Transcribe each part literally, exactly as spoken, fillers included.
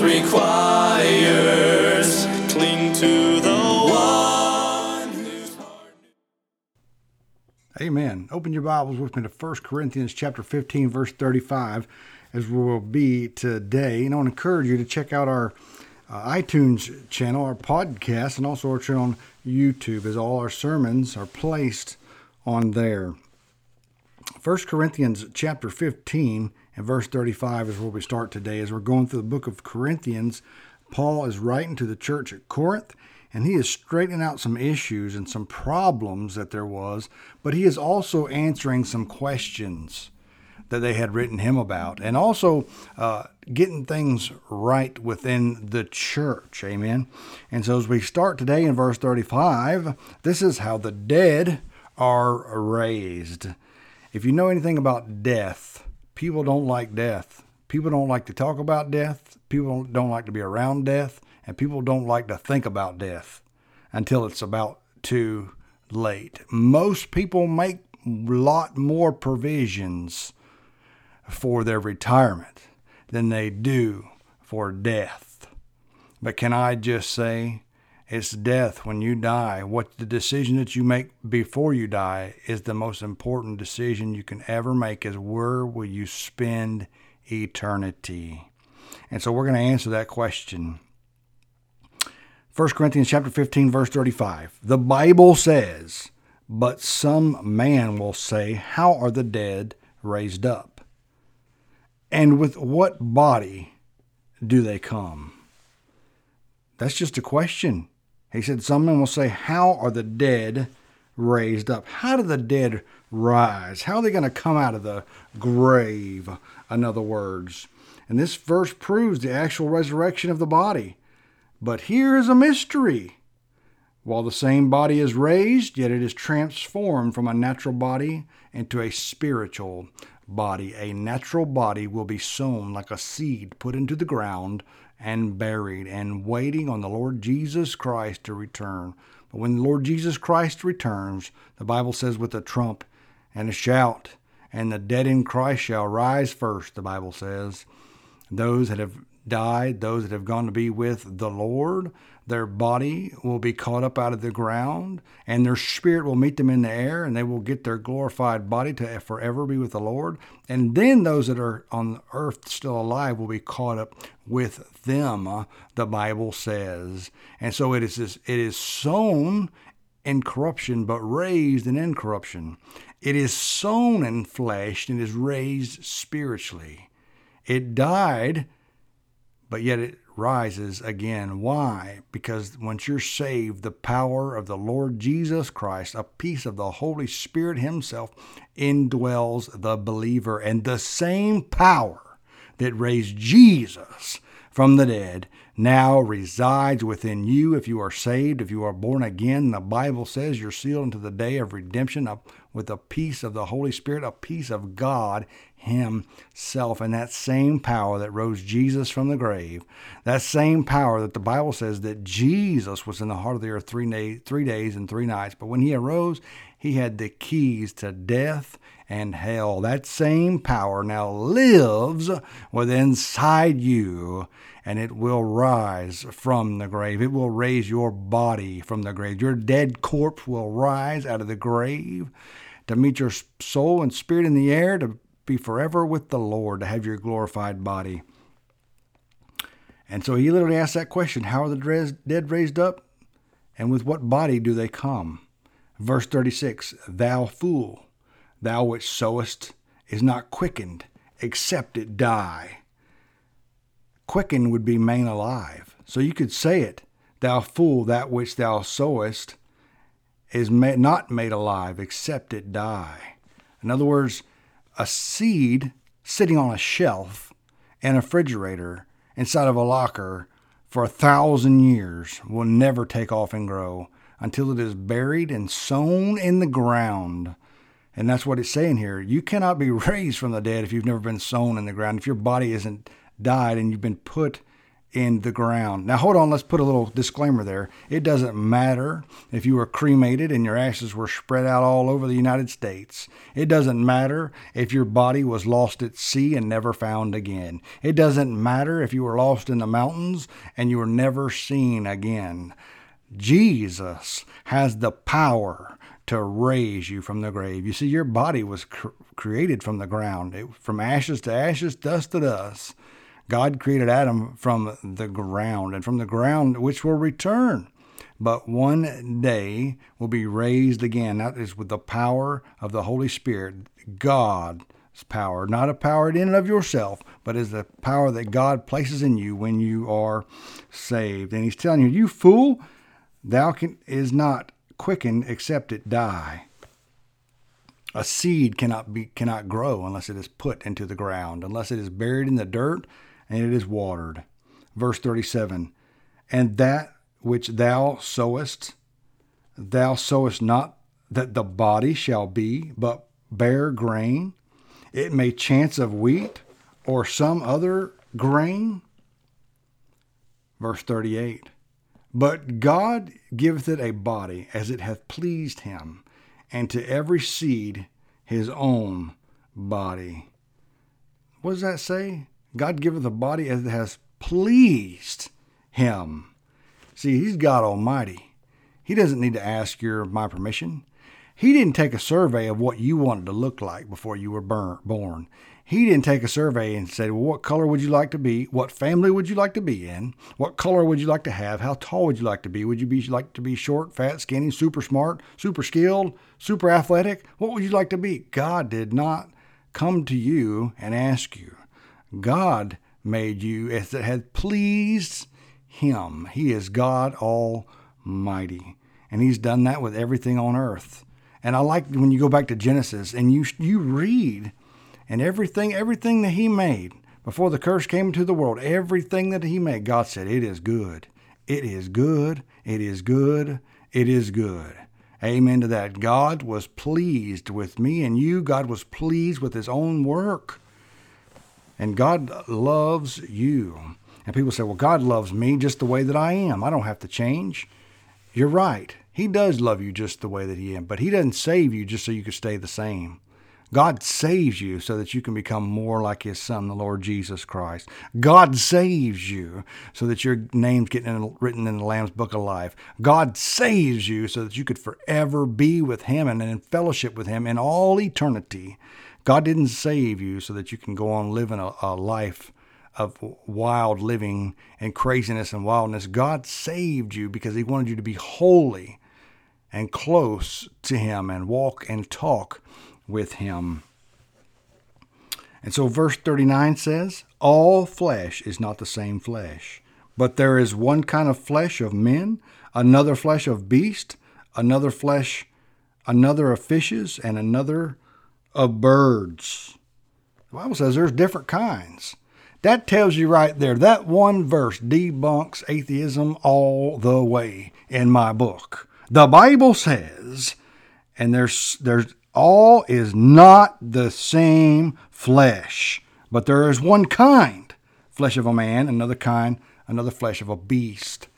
requires, cling to the one whose heart... Amen. Open your Bibles with me to First Corinthians chapter fifteen, verse thirty-five, as we will be today. And I want to encourage you to check out our uh, iTunes channel, our podcast, and also our channel on YouTube, as all our sermons are placed on there. First Corinthians chapter fifteen and verse thirty-five is where we start today. As we're going through the book of Corinthians, Paul is writing to the church at Corinth, and he is straightening out some issues and some problems that there was, but he is also answering some questions that they had written him about, and also uh, getting things right within the church. Amen. And so as we start today in verse thirty-five, this is how the dead are raised. If you know anything about death, people don't like death. People don't like to talk about death. People don't like to be around death. And people don't like to think about death until it's about too late. Most people make a lot more provisions for their retirement than they do for death. But can I just say, it's death when you die. What the decision that you make before you die is the most important decision you can ever make, is where will you spend eternity? And so we're going to answer that question. First Corinthians chapter fifteen, verse thirty-five. The Bible says, but some man will say, how are the dead raised up? And with what body do they come? That's just a question. He said, someone will say, how are the dead raised up? How do the dead rise? How are they going to come out of the grave, in other words? And this verse proves the actual resurrection of the body. But here is a mystery. While the same body is raised, yet it is transformed from a natural body into a spiritual body. A natural body will be sown like a seed put into the ground and buried and waiting on the Lord Jesus Christ to return. But when the Lord Jesus Christ returns, the Bible says with a trump and a shout, and the dead in Christ shall rise first, the Bible says. Those that have died, those that have gone to be with the Lord, their body will be caught up out of the ground, and their spirit will meet them in the air, and they will get their glorified body to forever be with the Lord. And then those that are on earth still alive will be caught up with them, the Bible says. And so it is this, it is sown in corruption, but raised in incorruption. It is sown in flesh, and is raised spiritually. It died, but yet it rises again. Why? Because once you're saved, the power of the Lord Jesus Christ, a piece of the Holy Spirit himself, indwells the believer. And the same power that raised Jesus from the dead now resides within you if you are saved, if you are born again. The Bible says you're sealed unto the day of redemption with a piece of the Holy Spirit, a piece of God himself. And that same power that rose Jesus from the grave, that same power that the Bible says that Jesus was in the heart of the earth three, day, three days and three nights. But when he arose, he had the keys to death and hell. That same power now lives within inside you, and it will rise from the grave. It will raise your body from the grave. Your dead corpse will rise out of the grave to meet your soul and spirit in the air, to be forever with the Lord, to have your glorified body. And so he literally asked that question, how are the dead raised up? And with what body do they come? Verse thirty-six, thou fool, thou which sowest is not quickened, except it die. Quickened would be made alive. So you could say it, thou fool, that which thou sowest is not made alive, except it die. In other words, a seed sitting on a shelf in a refrigerator inside of a locker for a thousand years will never take off and grow until it is buried and sown in the ground. And that's what it's saying here. You cannot be raised from the dead if you've never been sown in the ground, if your body isn't died and you've been put in the ground. Now, hold on. Let's put a little disclaimer there. It doesn't matter if you were cremated and your ashes were spread out all over the United States. It doesn't matter if your body was lost at sea and never found again. It doesn't matter if you were lost in the mountains and you were never seen again. Jesus has the power to raise you from the grave. You see, your body was cr- created from the ground, it, from ashes to ashes, dust to dust. God created Adam from the ground, and from the ground which will return, but one day will be raised again. That is with the power of the Holy Spirit, God's power, not a power in and of yourself, but is the power that God places in you when you are saved. And he's telling you, you fool, thou can, is not quickened except it die. A seed cannot be cannot grow unless it is put into the ground, unless it is buried in the dirt and it is watered. Verse thirty-seven, and that which thou sowest, thou sowest not that the body shall be, but bare grain. It may chance of wheat or some other grain. Verse thirty-eight, but God giveth it a body as it hath pleased him, and to every seed his own body. What does that say? God giveth a body as it has pleased him. See, he's God Almighty. He doesn't need to ask your my permission. He didn't take a survey of what you wanted to look like before you were burn, born. He didn't take a survey and say, well, what color would you like to be? What family would you like to be in? What color would you like to have? How tall would you like to be? Would you be like to be short, fat, skinny, super smart, super skilled, super athletic? What would you like to be? God did not come to you and ask you. God made you as it had pleased him. He is God Almighty, and he's done that with everything on earth. And I like when you go back to Genesis and you you read, and everything, everything that he made before the curse came into the world, everything that he made, God said, it is good. It is good. It is good. It is good. Amen to that. God was pleased with me and you. God was pleased with his own work. And God loves you. And people say, well, God loves me just the way that I am. I don't have to change. You're right. He does love you just the way that he is, but he doesn't save you just so you can stay the same. God saves you so that you can become more like his son, the Lord Jesus Christ. God saves you so that your name's getting written in the Lamb's Book of Life. God saves you so that you could forever be with him and in fellowship with him in all eternity. God didn't save you so that you can go on living a, a life of wild living and craziness and wildness. God saved you because he wanted you to be holy and close to him and walk and talk with him. And so verse thirty-nine says, all flesh is not the same flesh, but there is one kind of flesh of men, another flesh of beasts, another flesh, another of fishes, and another of birds. The Bible says there's different kinds. That tells you right there, that one verse debunks atheism all the way in my book. The Bible says, and there's there's all is not the same flesh, but there is one kind, flesh of a man, another kind, another flesh of a beast.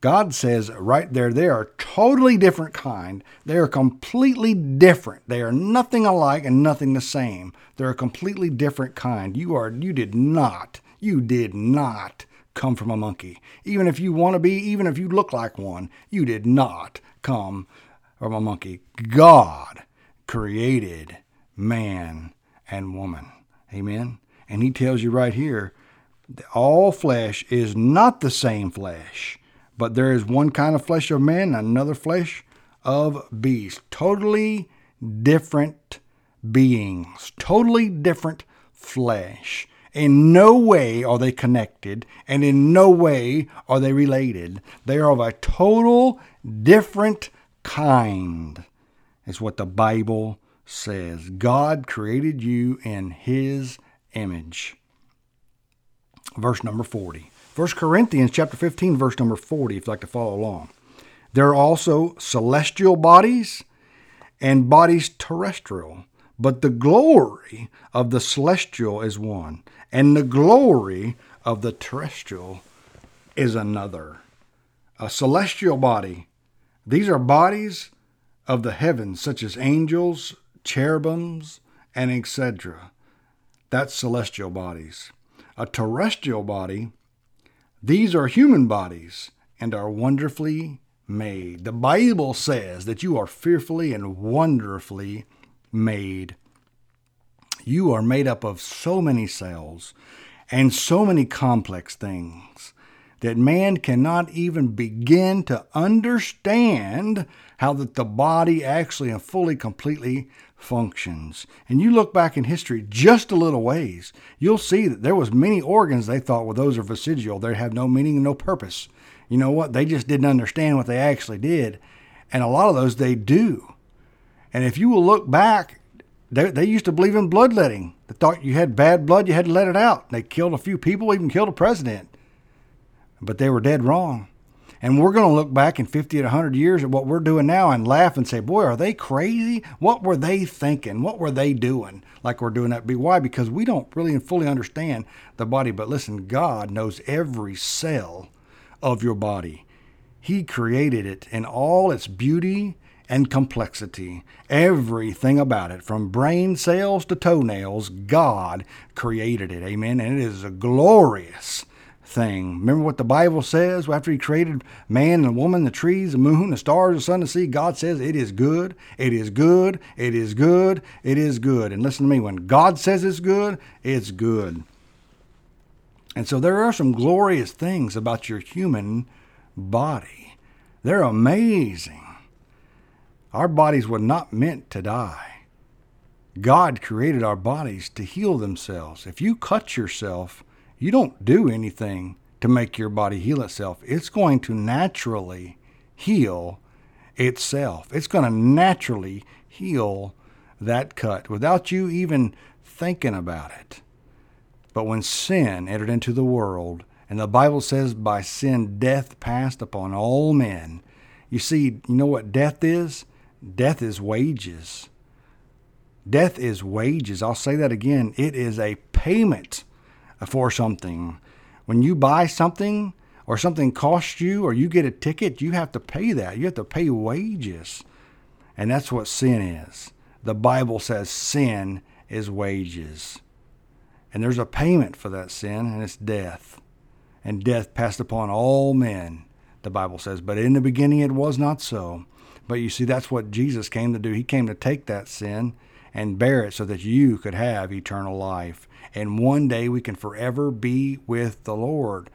God says right there, they are totally different kind. They are completely different. They are nothing alike and nothing the same. They're a completely different kind. You are, you did not, you did not come from a monkey. Even if you want to be, even if you look like one, you did not come from a monkey. God created man and woman. Amen. And he tells you right here, all flesh is not the same flesh, but there is one kind of flesh of man, another flesh of beast. Totally different beings, totally different flesh. In no way are they connected, and in no way are they related. They are of a total different kind. It's what the Bible says. God created you in His image. Verse number forty. First Corinthians chapter fifteen, verse number forty, if you'd like to follow along. There are also celestial bodies and bodies terrestrial, but the glory of the celestial is one, and the glory of the terrestrial is another. A celestial body. These are bodies of the heavens, such as angels, cherubims, and et cetera. That's celestial bodies. A terrestrial body. These are human bodies and are wonderfully made. The Bible says that you are fearfully and wonderfully made. You are made up of so many cells and so many complex things that man cannot even begin to understand how that the body actually and fully, completely functions. And you look back in history just a little ways, you'll see that there was many organs they thought, well, those are vestigial. They have no meaning and no purpose. You know what? They just didn't understand what they actually did. And a lot of those they do. And if you will look back, they, they used to believe in bloodletting. They thought you had bad blood, you had to let it out. They killed a few people, even killed a president. But they were dead wrong. And we're going to look back in fifty to one hundred years at what we're doing now and laugh and say, boy, are they crazy? What were they thinking? What were they doing? Like we're doing that. Why? Because we don't really and fully understand the body. But listen, God knows every cell of your body. He created it in all its beauty and complexity. Everything about it, from brain cells to toenails, God created it. Amen. And it is a glorious thing. Remember what the Bible says after He created man and woman, the trees, the moon, the stars, the sun, the sea. God says it is good, it is good, it is good, it is good. And listen to me, when God says it's good, it's good. And so there are some glorious things about your human body. They're amazing. Our bodies were not meant to die. God created our bodies to heal themselves. If you cut yourself, you don't do anything to make your body heal itself. It's going to naturally heal itself. It's going to naturally heal that cut without you even thinking about it. But when sin entered into the world, and the Bible says by sin death passed upon all men. You see, you know what death is? Death is wages. Death is wages. I'll say that again. It is a payment for something. When you buy something or something costs you or you get a ticket, you have to pay that. You have to pay wages. And that's what sin is. The Bible says sin is wages. And there's a payment for that sin, and it's death. And death passed upon all men, the Bible says. But in the beginning it was not so. But you see, that's what Jesus came to do. He came to take that sin and bear it so that you could have eternal life. And one day we can forever be with the Lord,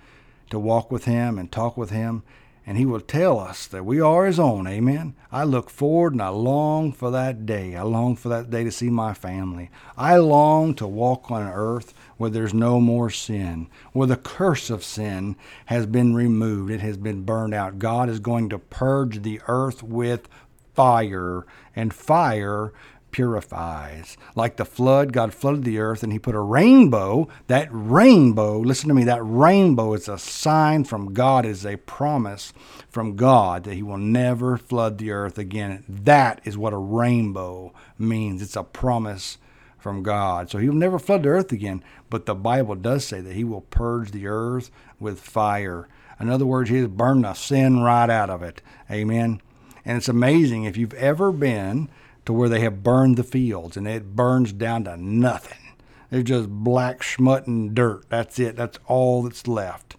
to walk with Him and talk with Him. And He will tell us that we are His own. Amen. I look forward and I long for that day. I long for that day to see my family. I long to walk on an earth where there's no more sin, where the curse of sin has been removed. It has been burned out. God is going to purge the earth with fire, and fire purifies. Like the flood, God flooded the earth and He put a rainbow. That rainbow, listen to me, that rainbow is a sign from God, is a promise from God that He will never flood the earth again. That is what a rainbow means. It's a promise from God. So He will never flood the earth again, but the Bible does say that He will purge the earth with fire. In other words, He has burned the sin right out of it. Amen. And it's amazing if you've ever been to where they have burned the fields and it burns down to nothing. It's just black schmut and dirt. That's it. That's all that's left.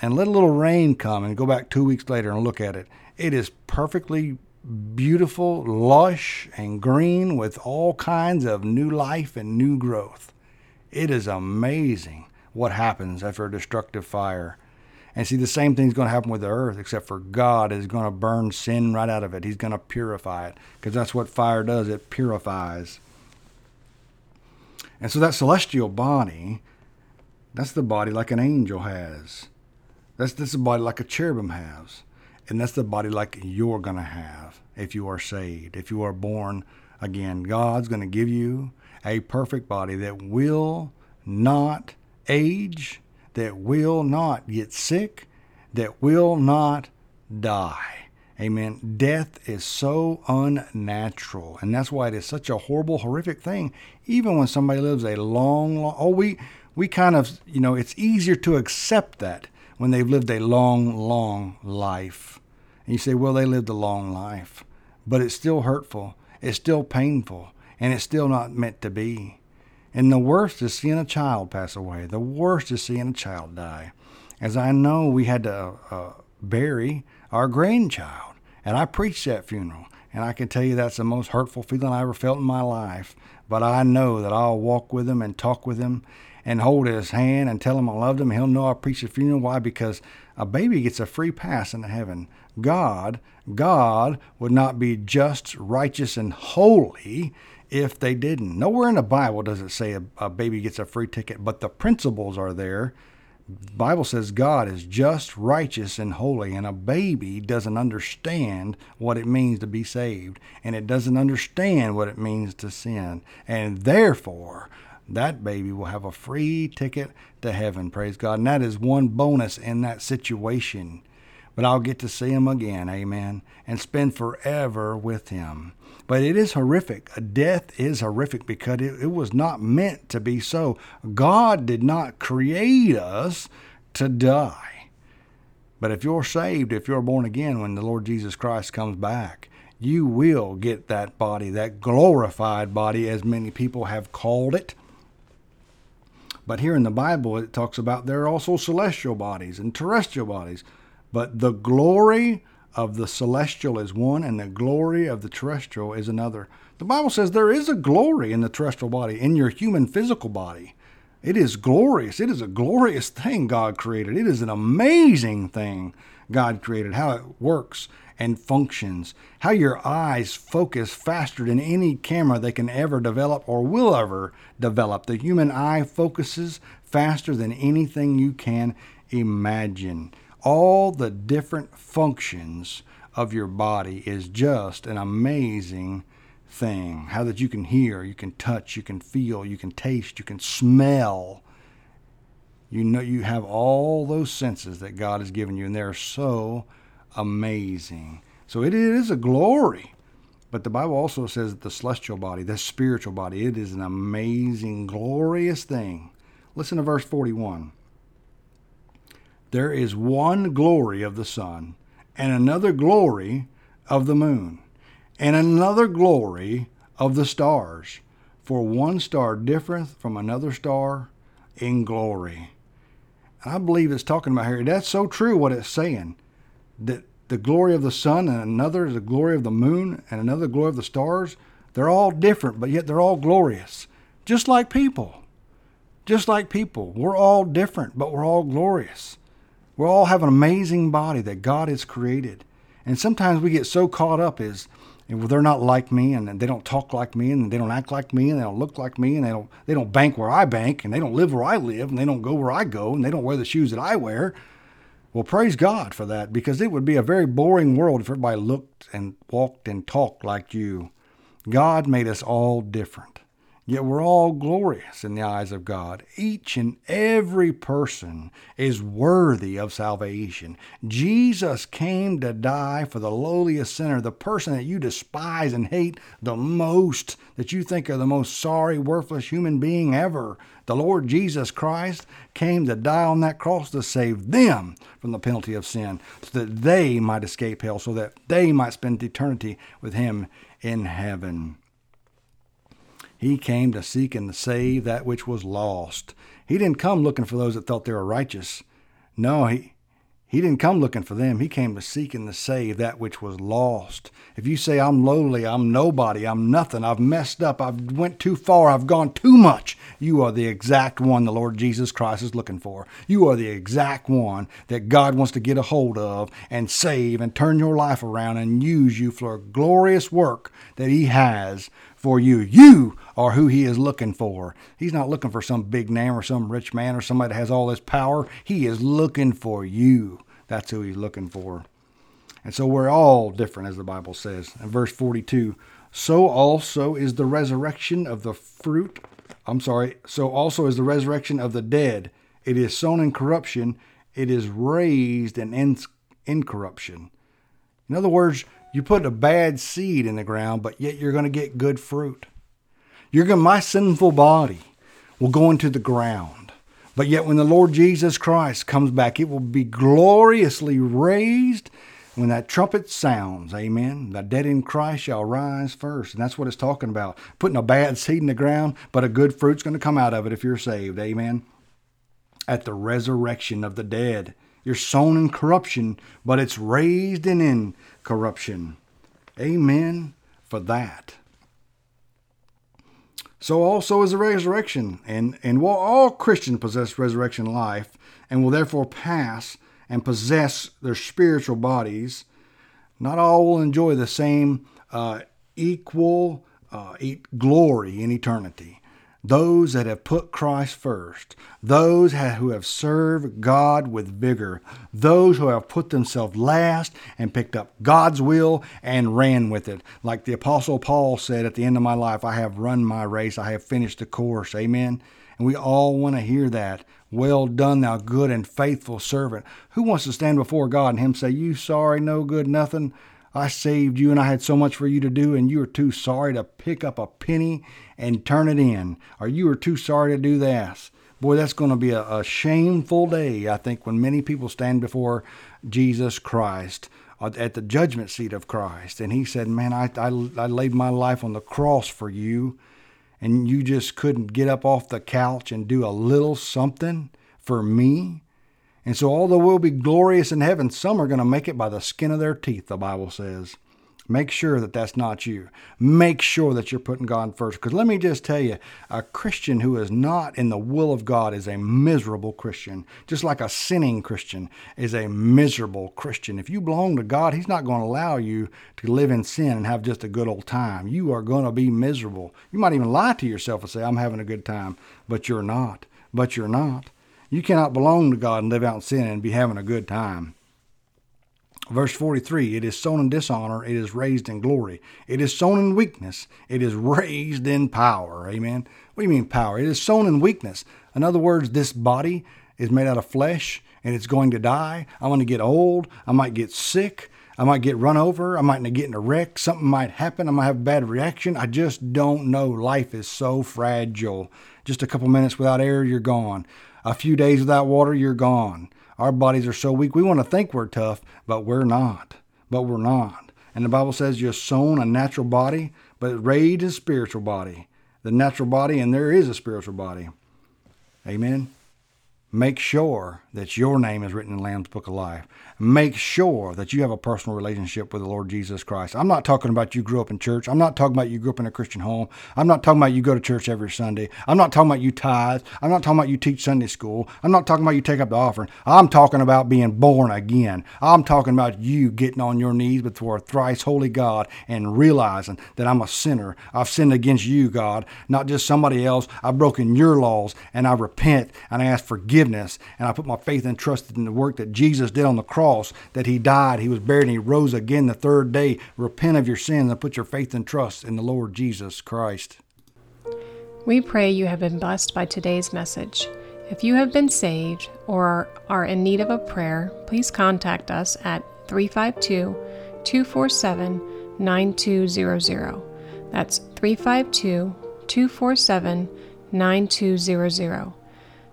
And let a little rain come and go back two weeks later and look at it. It is perfectly beautiful, lush, and green with all kinds of new life and new growth. It is amazing what happens after a destructive fire. And see, the same thing's going to happen with the earth, except for God is going to burn sin right out of it. He's going to purify it, because that's what fire does. It purifies. And so that celestial body, that's the body like an angel has. That's, that's the body like a cherubim has. And that's the body like you're going to have if you are saved, if you are born again. God's going to give you a perfect body that will not age, that will not get sick, that will not die. Amen. Death is so unnatural. And that's why it is such a horrible, horrific thing. Even when somebody lives a long, long... Oh, we, we kind of, you know, it's easier to accept that when they've lived a long, long life. And you say, well, they lived a long life. But it's still hurtful. It's still painful. And it's still not meant to be. And the worst is seeing a child pass away. The worst is seeing a child die. As I know, we had to uh, bury our grandchild. And I preached that funeral. And I can tell you that's the most hurtful feeling I ever felt in my life. But I know that I'll walk with him and talk with him and hold his hand and tell him I loved him. He'll know I preached the funeral. Why? Because a baby gets a free pass into heaven. God, God would not be just, righteous, and holy if they didn't. Nowhere in the Bible does it say a, a baby gets a free ticket, but the principles are there. The Bible says God is just, righteous, and holy, and a baby doesn't understand what it means to be saved, and it doesn't understand what it means to sin, and therefore that baby will have a free ticket to heaven. Praise God. And that is one bonus in that situation. But I'll get to see him again, amen, and spend forever with him. But it is horrific. Death is horrific because it, it was not meant to be so. God did not create us to die. But if you're saved, if you're born again, when the Lord Jesus Christ comes back, you will get that body, that glorified body, as many people have called it. But here in the Bible, it talks about there are also celestial bodies and terrestrial bodies. But the glory of the celestial is one, and the glory of the terrestrial is another. The Bible says there is a glory in the terrestrial body, in your human physical body. It is glorious. It is a glorious thing God created. It is an amazing thing God created, how it works and functions, how your eyes focus faster than any camera they can ever develop or will ever develop. The human eye focuses faster than anything you can imagine. All the different functions of your body is just an amazing thing. How that you can hear, you can touch, you can feel, you can taste, you can smell. You know, you have all those senses that God has given you, and they're so amazing. So it is a glory. But the Bible also says that the celestial body, the spiritual body, it is an amazing, glorious thing. Listen to verse forty-one. There is one glory of the sun, and another glory of the moon, and another glory of the stars, for one star differeth from another star in glory. I believe it's talking about here, that's so true what it's saying, that the glory of the sun and another, the glory of the moon and another glory of the stars, they're all different, but yet they're all glorious, just like people, just like people. We're all different, but we're all glorious. We all have an amazing body that God has created. And sometimes we get so caught up as, well, they're not like me, and they don't talk like me, and they don't act like me, and they don't look like me, and they don't they don't bank where I bank, and they don't live where I live, and they don't go where I go, and they don't wear the shoes that I wear. Well, praise God for that, because it would be a very boring world if everybody looked and walked and talked like you. God made us all different, yet we're all glorious in the eyes of God. Each and every person is worthy of salvation. Jesus came to die for the lowliest sinner, the person that you despise and hate the most, that you think are the most sorry, worthless human being ever. The Lord Jesus Christ came to die on that cross to save them from the penalty of sin, so that they might escape hell, so that they might spend eternity with him in heaven. He came to seek and to save that which was lost. He didn't come looking for those that thought they were righteous. No, he, He didn't come looking for them. He came to seek and to save that which was lost. If you say, I'm lowly, I'm nobody, I'm nothing, I've messed up, I've went too far, I've gone too much, you are the exact one the Lord Jesus Christ is looking for. You are the exact one that God wants to get a hold of and save and turn your life around and use you for a glorious work that He has for you. You are who He is looking for. He's not looking for some big name or some rich man or somebody that has all this power. He is looking for you. That's who He's looking for. And so we're all different, as the Bible says. In verse forty-two, so also is the resurrection of the fruit. I'm sorry. So also is the resurrection of the dead. It is sown in corruption. It is raised in incorruption. In other words, you put a bad seed in the ground, but yet you're going to get good fruit. You're going, my sinful body will go into the ground, but yet when the Lord Jesus Christ comes back, it will be gloriously raised when that trumpet sounds. Amen. The dead in Christ shall rise first. And that's what it's talking about. Putting a bad seed in the ground, but a good fruit's going to come out of it if you're saved. Amen. At the resurrection of the dead. You're sown in corruption, but it's raised in incorruption. Amen for that. So also is the resurrection, and, and will all Christians possess resurrection life, and will therefore pass and possess their spiritual bodies. Not all will enjoy the same uh, equal uh, glory in eternity. Those that have put Christ first, those who have served God with vigor, those who have put themselves last and picked up God's will and ran with it. Like the Apostle Paul said, at the end of my life, I have run my race. I have finished the course. Amen. And we all want to hear that. Well done, thou good and faithful servant. Who wants to stand before God and Him say, you sorry, no good, nothing? I saved you and I had so much for you to do, and you were too sorry to pick up a penny and turn it in, or you were too sorry to do this. Boy, that's going to be a, a shameful day, I think, when many people stand before Jesus Christ at the judgment seat of Christ. And He said, man, I, I, I laid my life on the cross for you, and you just couldn't get up off the couch and do a little something for me. And so although we'll be glorious in heaven, some are going to make it by the skin of their teeth, the Bible says. Make sure that that's not you. Make sure that you're putting God first. Because let me just tell you, a Christian who is not in the will of God is a miserable Christian. Just like a sinning Christian is a miserable Christian. If you belong to God, He's not going to allow you to live in sin and have just a good old time. You are going to be miserable. You might even lie to yourself and say, I'm having a good time. But you're not. But you're not. You cannot belong to God and live out in sin and be having a good time. Verse forty-three, it is sown in dishonor, it is raised in glory. It is sown in weakness, it is raised in power. Amen. What do you mean power? It is sown in weakness. In other words, this body is made out of flesh and it's going to die. I'm going to get old. I might get sick. I might get run over. I might get in a wreck. Something might happen. I might have a bad reaction. I just don't know. Life is so fragile. Just a couple minutes without air, you're gone. A few days without water, you're gone. Our bodies are so weak. We want to think we're tough, but we're not. But we're not. And the Bible says you're sown a natural body, but raised a spiritual body. The natural body, and there is a spiritual body. Amen. Make sure that your name is written in the Lamb's Book of Life. Make sure that you have a personal relationship with the Lord Jesus Christ. I'm not talking about you grew up in church. I'm not talking about you grew up in a Christian home. I'm not talking about you go to church every Sunday. I'm not talking about you tithe. I'm not talking about you teach Sunday school. I'm not talking about you take up the offering. I'm talking about being born again. I'm talking about you getting on your knees before a thrice holy God and realizing that I'm a sinner. I've sinned against you, God, not just somebody else. I've broken your laws, and I repent, and I ask forgiveness. And I put my faith and trust in the work that Jesus did on the cross, that He died, He was buried, and He rose again the third day. Repent of your sins and put your faith and trust in the Lord Jesus Christ. We pray you have been blessed by today's message. If you have been saved or are in need of a prayer, please contact us at three five two, two four seven, nine two zero zero. That's three five two, two four seven, nine two zero zero.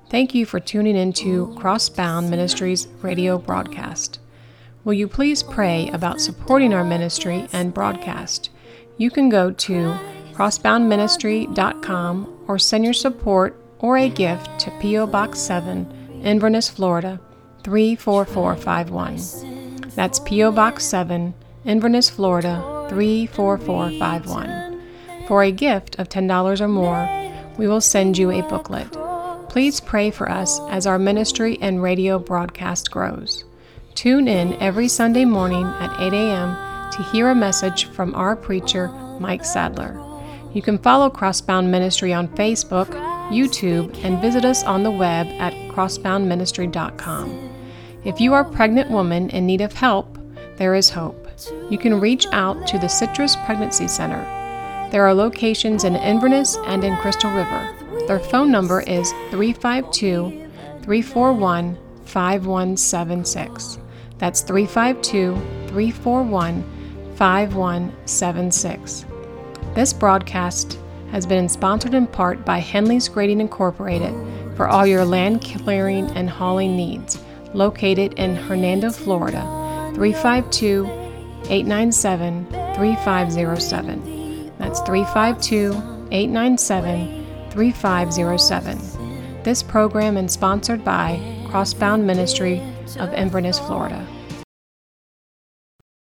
Thank you for tuning into Crossbound Ministries radio broadcast. Will you please pray about supporting our ministry and broadcast? You can go to crossbound ministry dot com or send your support or a gift to P O Box seven, Inverness, Florida three four four five one. That's P O Box seven, Inverness, Florida three four four five one. For a gift of ten dollars or more, we will send you a booklet. Please pray for us as our ministry and radio broadcast grows. Tune in every Sunday morning at eight a.m. to hear a message from our preacher, Mike Sadler. You can follow Crossbound Ministry on Facebook, YouTube, and visit us on the web at crossbound ministry dot com. If you are a pregnant woman in need of help, there is hope. You can reach out to the Citrus Pregnancy Center. There are locations in Inverness and in Crystal River. Their phone number is three five two, three four one, five one seven six. That's three five two, three four one, five one seven six. This broadcast has been sponsored in part by Henley's Grading Incorporated for all your land clearing and hauling needs, located in Hernando, Florida, three five two, eight nine seven, three five zero seven. That's three five two, eight nine seven, three five zero seven. This program is sponsored by Crossbound Ministry of Inverness, Florida.